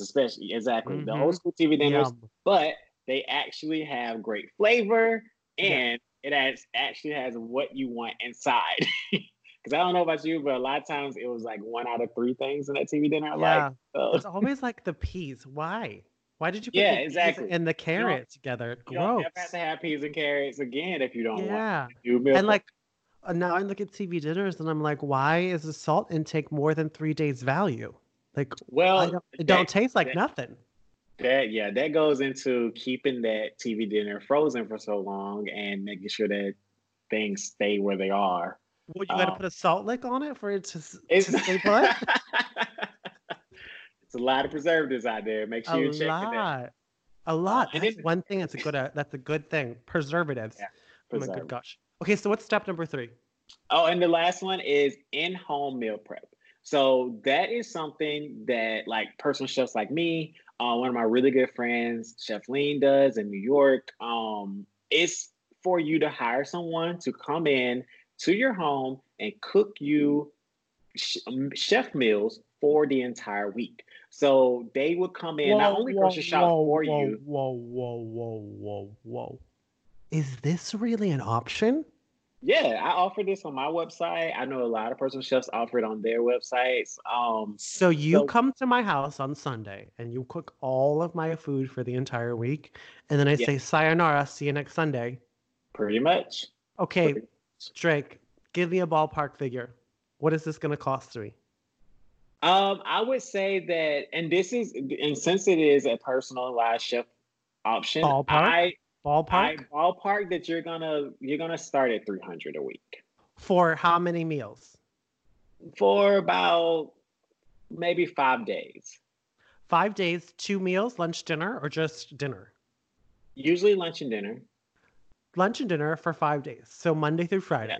especially. Exactly. The old school TV dinners, but they actually have great flavor, and it actually has what you want inside. Because I don't know about you, but a lot of times it was like 1 out of 3 things in that TV dinner I liked. So. It's always like the peas. Why? Why did you put the peas and the carrots together? Gross. You don't have to have peas and carrots again if you don't want to do milk. And like, now I look at TV dinners and I'm like, why is the salt intake more than 3 days value? Like, it don't taste like nothing. That goes into keeping that TV dinner frozen for so long and making sure that things stay where they are. What, you got to put a salt lick on it for it to stay put? It's a lot of preservatives out there. Make sure you check it out. A lot. That's one thing that's a good. That's a good thing. Preservatives. Yeah, preservatives. Oh my good gosh. Okay, so what's step number 3? Oh, and the last one is in-home meal prep. So that is something that like personal chefs like me, one of my really good friends, Chef Lean, does in New York. It's for you to hire someone to come in to your home and cook you chef meals for the entire week. So they will come in, not only grocery shop for you. Whoa. Is this really an option? Yeah, I offer this on my website. I know a lot of personal chefs offer it on their websites. So you come to my house on Sunday and you cook all of my food for the entire week. And then I say, sayonara, see you next Sunday. Pretty much. Okay. Drake, give me a ballpark figure. What is this going to cost me? I would say that, and since it is a personalized chef option, I ballpark that you're gonna start at $300 a week. For how many meals? For about maybe 5 days. 5 days, 2 meals, lunch, dinner, or just dinner? Usually lunch and dinner. Lunch and dinner for 5 days. So Monday through Friday.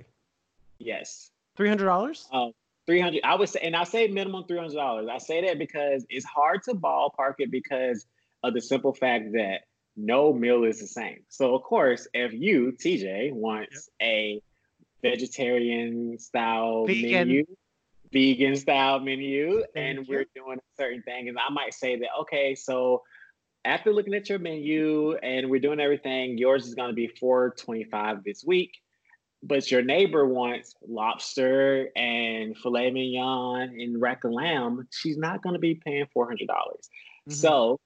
Yeah. Yes. $300? $300. I would say, and I say minimum $300. I say that because it's hard to ballpark it because of the simple fact that no meal is the same. So of course, if you, TJ, wants a vegetarian style menu, vegan style menu, and we're doing a certain thing, and I might say that, okay, so after looking at your menu and we're doing everything, yours is going to be $425 this week, but your neighbor wants lobster and filet mignon and rack of lamb. She's not going to be paying $400. So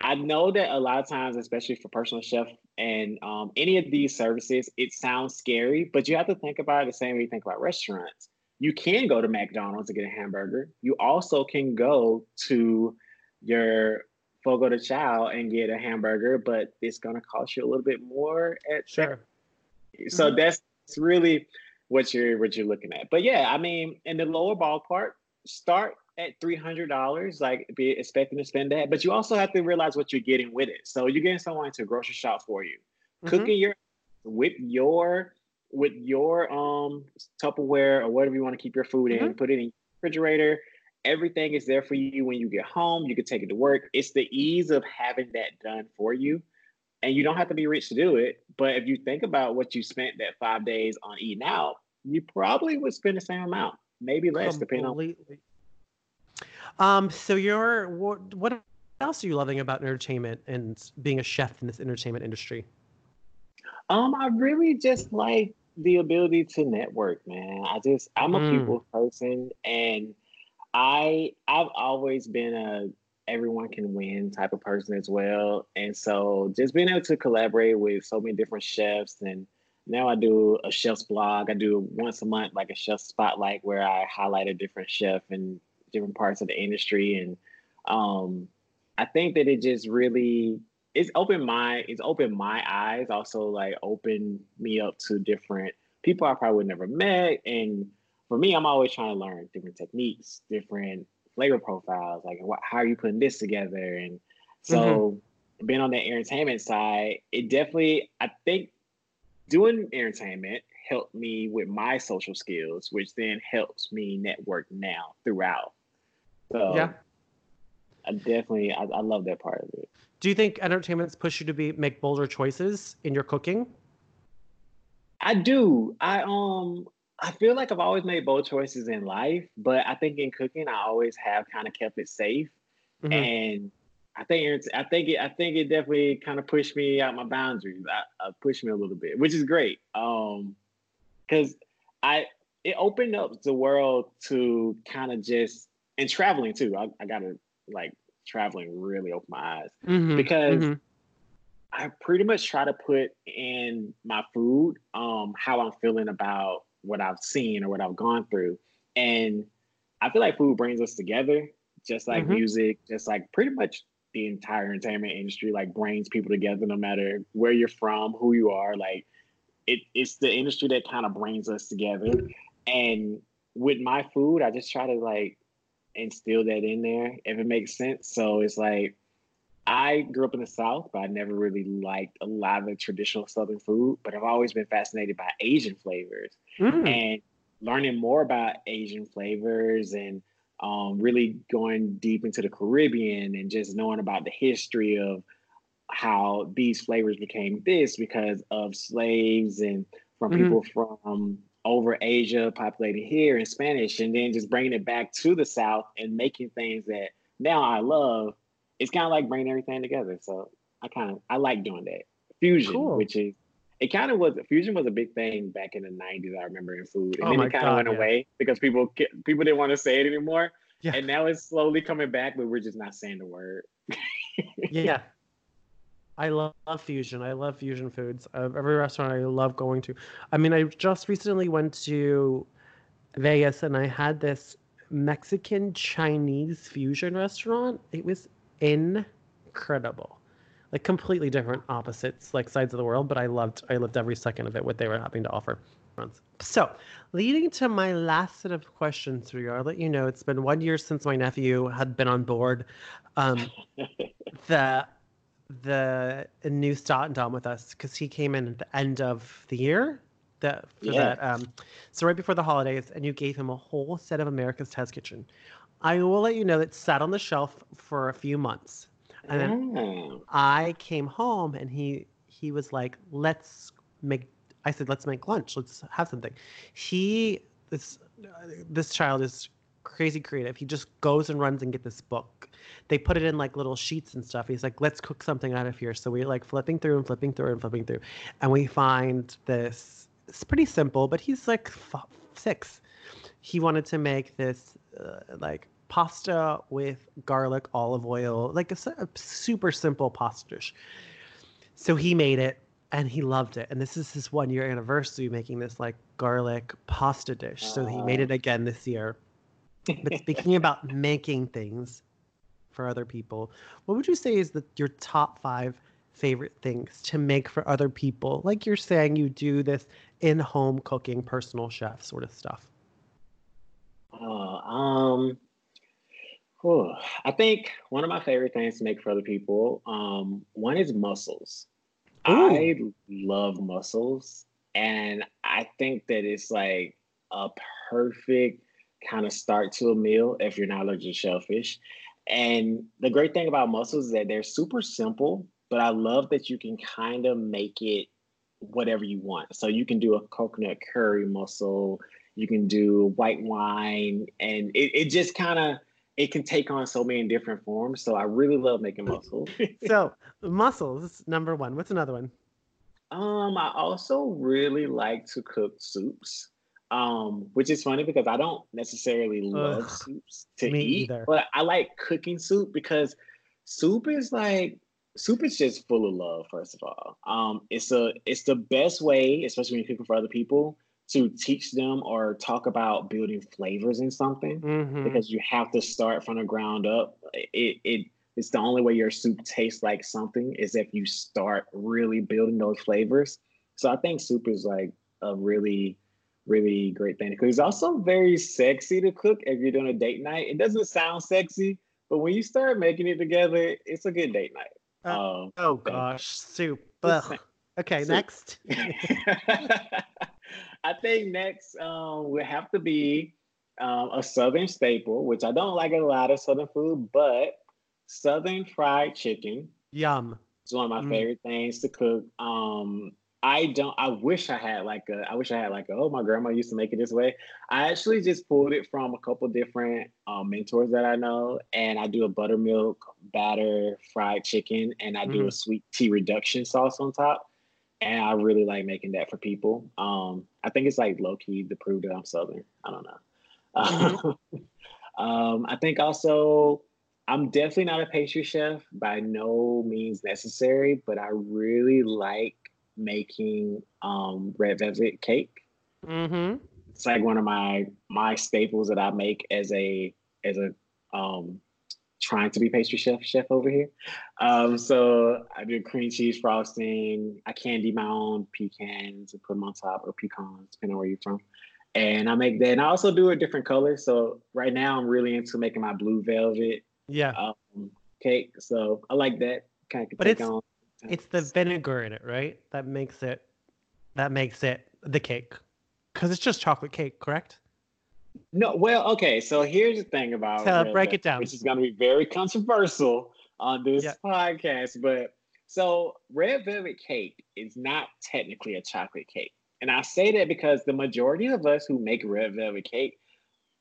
I know that a lot of times, especially for personal chef and any of these services, it sounds scary, but you have to think about it the same way you think about restaurants. You can go to McDonald's and get a hamburger. You also can go to your Fogo de Chao and get a hamburger, but it's going to cost you a little bit more. So that's really what you're looking at. But yeah, I mean, in the lower ballpark, start at $300, like be expecting to spend that. But you also have to realize what you're getting with it. So you're getting someone to a grocery shop for you, cooking with your Tupperware or whatever you want to keep your food in, put it in your refrigerator. Everything is there for you when you get home. You can take it to work. It's the ease of having that done for you. And you don't have to be rich to do it. But if you think about what you spent that 5 days on eating out, you probably would spend the same amount, maybe less, depending on. So what else are you loving about entertainment and being a chef in this entertainment industry? I really just like the ability to network, man. I'm a people person, and I've always been a everyone can win type of person as well. And so just being able to collaborate with so many different chefs and Now I do a chef's blog. I do once a month, like a chef spotlight where I highlight a different chef in different parts of the industry. And I think that it just really, it's opened my eyes, also like opened me up to different people I probably would never met. And for me, I'm always trying to learn different techniques, different flavor profiles, like how are you putting this together? And so being on the entertainment side, it definitely, I think doing entertainment helped me with my social skills, which then helps me network now throughout. So yeah. I love that part of it. Do you think entertainment's pushed you to make bolder choices in your cooking? I do. I feel like I've always made bold choices in life, but I think in cooking, I always have kind of kept it safe. Mm-hmm. And I think it definitely kind of pushed me out my boundaries. I pushed me a little bit, which is great. Because it opened up the world to kind of just, and traveling too. I got to like traveling really opened my eyes because I pretty much try to put in my food how I'm feeling about what I've seen or what I've gone through. And I feel like food brings us together, just like music, just like pretty much the entire entertainment industry, like brings people together no matter where you're from, who you are. Like it's the industry that kind of brings us together. And with my food, I just try to like instill that in there if it makes sense. So it's like, I grew up in the South, but I never really liked a lot of the traditional Southern food, but I've always been fascinated by Asian flavors and learning more about Asian flavors and really going deep into the Caribbean and just knowing about the history of how these flavors became this because of slaves and from people from over Asia populating here in Spanish, and then just bringing it back to the South and making things that now I love. It's kind of like bringing everything together. So I like doing that. Fusion, cool. Which is, fusion was a big thing back in the 90s, I remember, in food. And then it kind of went away because people didn't want to say it anymore. Yeah. And now it's slowly coming back, but we're just not saying the word. Yeah. I love fusion. I love fusion foods. Every restaurant I love going to. I mean, I just recently went to Vegas and I had this Mexican-Chinese fusion restaurant. It was incredible, like completely different opposites, like sides of the world, but I loved every second of it, what they were having to offer. So leading to my last set of questions for you, I'll let you know it's been 1 year since my nephew had been on board the new Stott and Dom with us, because he came in at the end of the year so right before the holidays, and you gave him a whole set of America's Test Kitchen. I will let you know that sat on the shelf for a few months. And then I came home and he was like, let's make lunch. Let's have something. This child is crazy creative. He just goes and runs and gets this book. They put it in like little sheets and stuff. He's like, let's cook something out of here. So we're like flipping through. And we find this, it's pretty simple, but he's like 6. He wanted to make this like pasta with garlic, olive oil, like a super simple pasta dish. So he made it and he loved it. And this is his 1 year anniversary making this like garlic pasta dish. So he made it again this year. But speaking about making things for other people, what would you say is your top 5 favorite things to make for other people? Like you're saying you do this in-home cooking, personal chef sort of stuff. I think one of my favorite things to make for other people, one is mussels. I love mussels, and I think that it's like a perfect kind of start to a meal if you're not allergic to shellfish. And the great thing about mussels is that they're super simple, but I love that you can kind of make it whatever you want. So you can do a coconut curry mussel, you can do white wine, and it just kind of, it can take on so many different forms. So I really love making mussels. So mussels, number 1. What's another one? I also really like to cook soups, which is funny because I don't necessarily love soups to eat, either. But I like cooking soup because soup is like Soup is just full of love, first of all. It's the best way, especially when you're cooking for other people, to teach them or talk about building flavors in something, because you have to start from the ground up. It's the only way your soup tastes like something is if you start really building those flavors. So I think soup is like a really, really great thing to cook. It's also very sexy to cook if you're doing a date night. It doesn't sound sexy, but when you start making it together, it's a good date night. Oh gosh, soup. Ugh. Okay, soup. Next. I think next would have to be a Southern staple, which I don't like a lot of Southern food, but Southern fried chicken. Yum. It's one of my favorite things to cook. I wish I had like a, oh, my grandma used to make it this way. I actually just pulled it from a couple different mentors that I know. And I do a buttermilk batter fried chicken, and I do a sweet tea reduction sauce on top. And I really like making that for people. I think it's like low key to prove that I'm Southern. I don't know. I think also, I'm definitely not a pastry chef by no means necessary, but I really like making red velvet cake. It's like one of my staples that I make as a trying to be pastry chef over here. So I do cream cheese frosting. I candy my own pecans and put them on top, or pecans, depending on where you're from. And I make that, and I also do a different color. So right now I'm really into making my blue velvet cake. So I like that. It's the vinegar in it, right? That makes it the cake, because it's just chocolate cake, correct? No, well, okay. So here's the thing about break it down, which is going to be very controversial on this podcast. But so red velvet cake is not technically a chocolate cake, and I say that because the majority of us who make red velvet cake,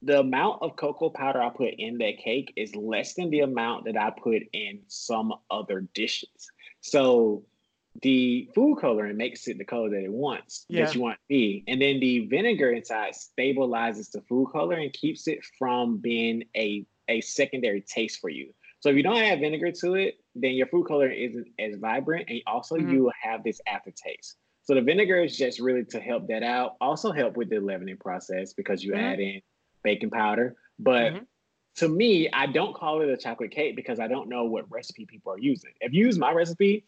the amount of cocoa powder I put in that cake is less than the amount that I put in some other dishes. So the food coloring makes it the color that it wants, that you want to be. And then the vinegar inside stabilizes the food color and keeps it from being a secondary taste for you. So if you don't add vinegar to it, then your food color isn't as vibrant, and also you will have this aftertaste. So the vinegar is just really to help that out. Also help with the leavening process, because you add in baking powder. But to me, I don't call it a chocolate cake because I don't know what recipe people are using. If you use my recipe,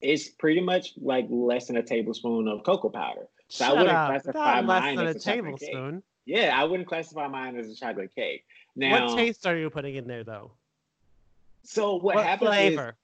it's pretty much like less than a tablespoon of cocoa powder. So I wouldn't classify mine as a tablespoon. Cake. Yeah, I wouldn't classify mine as a chocolate cake. Now, what taste are you putting in there, though? So what happens flavor? Is,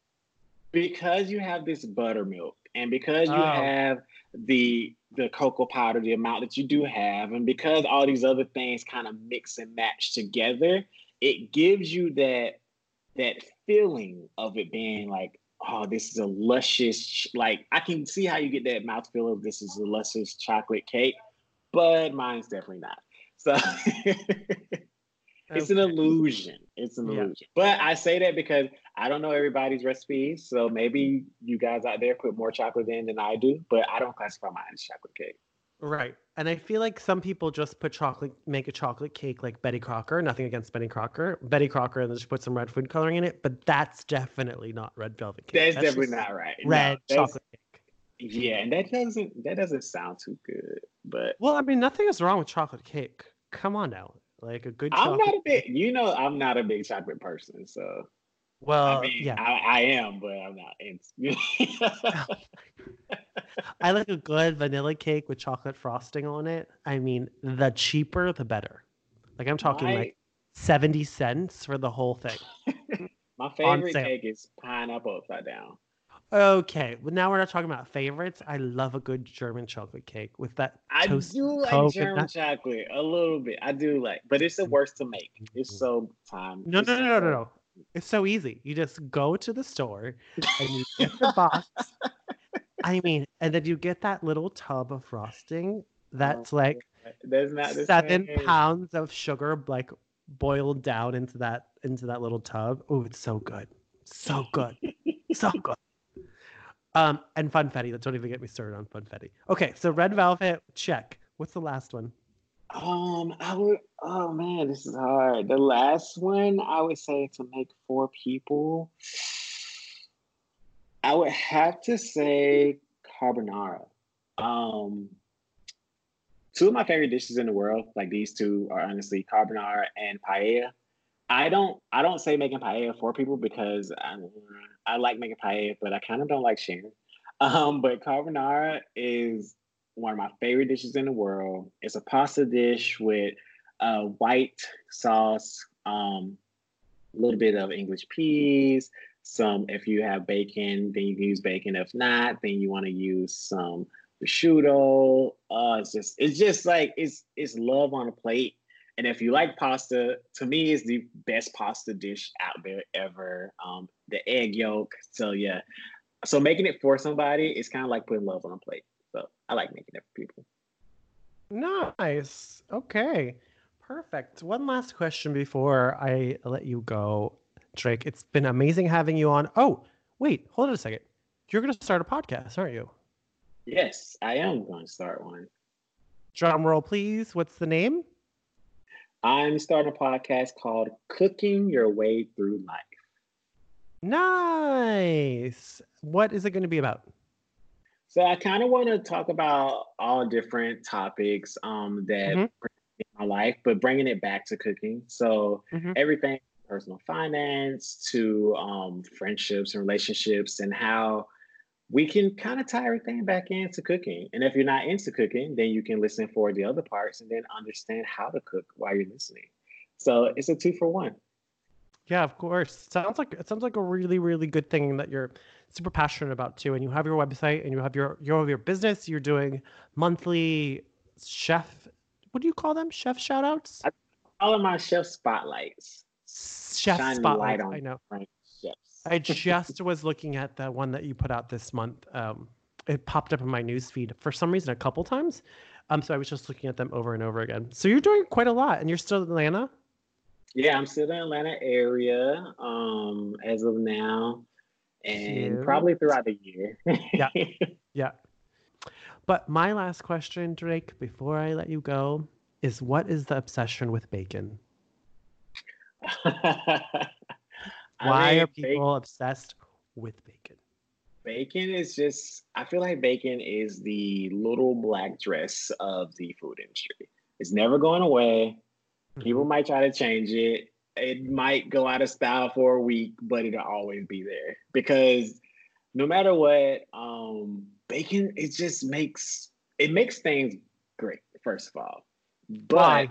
because you have this buttermilk, and because you have the cocoa powder, the amount that you do have, and because all these other things kind of mix and match together, it gives you that feeling of it being like, oh, this is a luscious, like, I can see how you get that mouthfeel of this is a luscious chocolate cake, but mine's definitely not. So it's an illusion. It's an illusion. But I say that because I don't know everybody's recipes. So maybe you guys out there put more chocolate in than I do, but I don't classify mine as chocolate cake. Right. And I feel like some people just make a chocolate cake like Betty Crocker. Nothing against Betty Crocker, and just put some red food coloring in it. But that's definitely not red velvet cake. That's definitely not right. Chocolate cake. Yeah, and that doesn't sound too good. But well, I mean, nothing is wrong with chocolate cake. Come on now, like a good. I'm not a big chocolate person, so. Well, I mean, yeah, I am, but I'm not. I like a good vanilla cake with chocolate frosting on it. I mean, the cheaper, the better. Like, I'm talking like 70 cents for the whole thing. My favorite cake is pineapple upside down. Okay, well, now we're not talking about favorites. I love a good German chocolate cake with that. I do like German chocolate a little bit. I do like, but it's the worst to make. It's so time. No. It's so easy. You just go to the store and you get the box. I mean, and then you get that little tub of frosting that's like 7 pounds of sugar, like boiled down into that little tub. Oh, it's so good. So good. So good. And funfetti. Don't even get me started on funfetti. Okay, so red velvet, check. What's the last one? Oh man, this is hard. The last one I would say to make for people. I would have to say carbonara. Two of my favorite dishes in the world, like these two, are honestly carbonara and paella. I don't say making paella for people because I like making paella, but I kind of don't like sharing. But carbonara is one of my favorite dishes in the world. It's a pasta dish with white sauce, a little bit of English peas, some, if you have bacon, then you can use bacon. If not, then you want to use some prosciutto. It's love on a plate. And if you like pasta, to me, it's the best pasta dish out there ever. The egg yolk. So yeah. So making it for somebody is kind of like putting love on a plate. So I like making it for people. Nice. Okay. Perfect. One last question before I let you go, Drake. It's been amazing having you on. Oh, wait, hold on a second. You're going to start a podcast, aren't you? Yes, I am going to start one. Drum roll, please. What's the name? I'm starting a podcast called Cooking Your Way Through Life. Nice. What is it going to be about? So I kind of want to talk about all different topics that mm-hmm. pertain to my life, but bringing it back to cooking. So mm-hmm. everything from personal finance to friendships and relationships, and how we can kind of tie everything back into cooking. And if you're not into cooking, then you can listen for the other parts and then understand how to cook while you're listening. So it's a 2-for-1. Yeah, of course. It sounds like a really, really good thing that you're super passionate about too. And you have your website and you have your business. You're doing monthly chef, what do you call them? Chef shout outs? I call them my chef spotlights. Chef Shining spotlights. Light on I know. Right? I just was looking at the one that you put out this month. It popped up in my newsfeed for some reason a couple times. So I was just looking at them over and over again. So you're doing quite a lot, and you're still in Atlanta? Yeah, I'm still in the Atlanta area as of now, and probably throughout the year. Yeah, yeah. But my last question, Drake, before I let you go, is what is the obsession with bacon? Why are people obsessed with bacon? Bacon is just, I feel like bacon is the little black dress of the food industry. It's never going away. Mm-hmm. People might try to change it. It might go out of style for a week, but it'll always be there. Because no matter what, bacon, it makes things great, first of all. But why?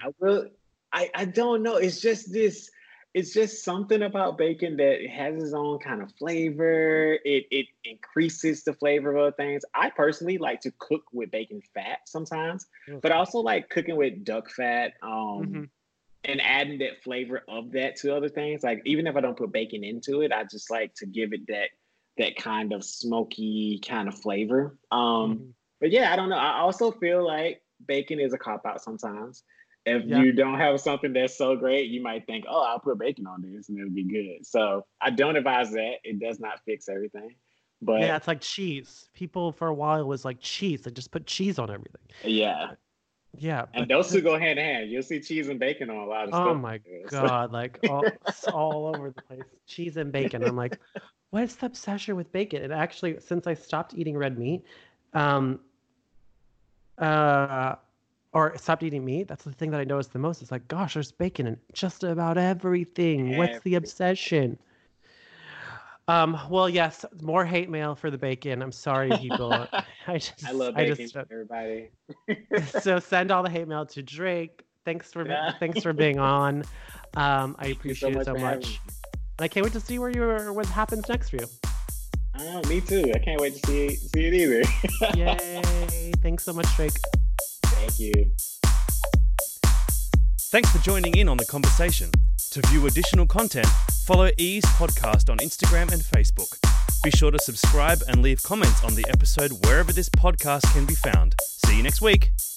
I don't know. It's just this. It's just something about bacon that has its own kind of flavor. It increases the flavor of things. I personally like to cook with bacon fat sometimes, but I also like cooking with duck fat mm-hmm. and adding that flavor of that to other things. Like even if I don't put bacon into it, I just like to give it that kind of smoky kind of flavor. Mm-hmm. But yeah, I don't know. I also feel like bacon is a cop-out sometimes. If you don't have something that's so great, you might think, oh, I'll put bacon on this and it'll be good. So I don't advise that. It does not fix everything. But yeah, it's like cheese. People for a while was like cheese. They just put cheese on everything. Yeah. Yeah. And those two go hand in hand. You'll see cheese and bacon on a lot of stuff. Oh my God. Like it's all over the place. Cheese and bacon. I'm like, what's the obsession with bacon? And actually, since I stopped eating red meat, or stopped eating meat, that's the thing that I noticed the most. It's like, gosh, there's bacon in just about everything. What's the obsession? Well, yes, more hate mail for the bacon. I'm sorry, people. I love bacon, everybody. So send all the hate mail to Drake. Thanks for being on. I appreciate it so much. And I can't wait to see what happens next for you. Oh, me too. I can't wait to see it either. Yay. Thanks so much, Drake. Thank you. Thanks for joining in on the conversation. To view additional content, follow E's podcast on Instagram and Facebook. Be sure to subscribe and leave comments on the episode wherever this podcast can be found. See you next week.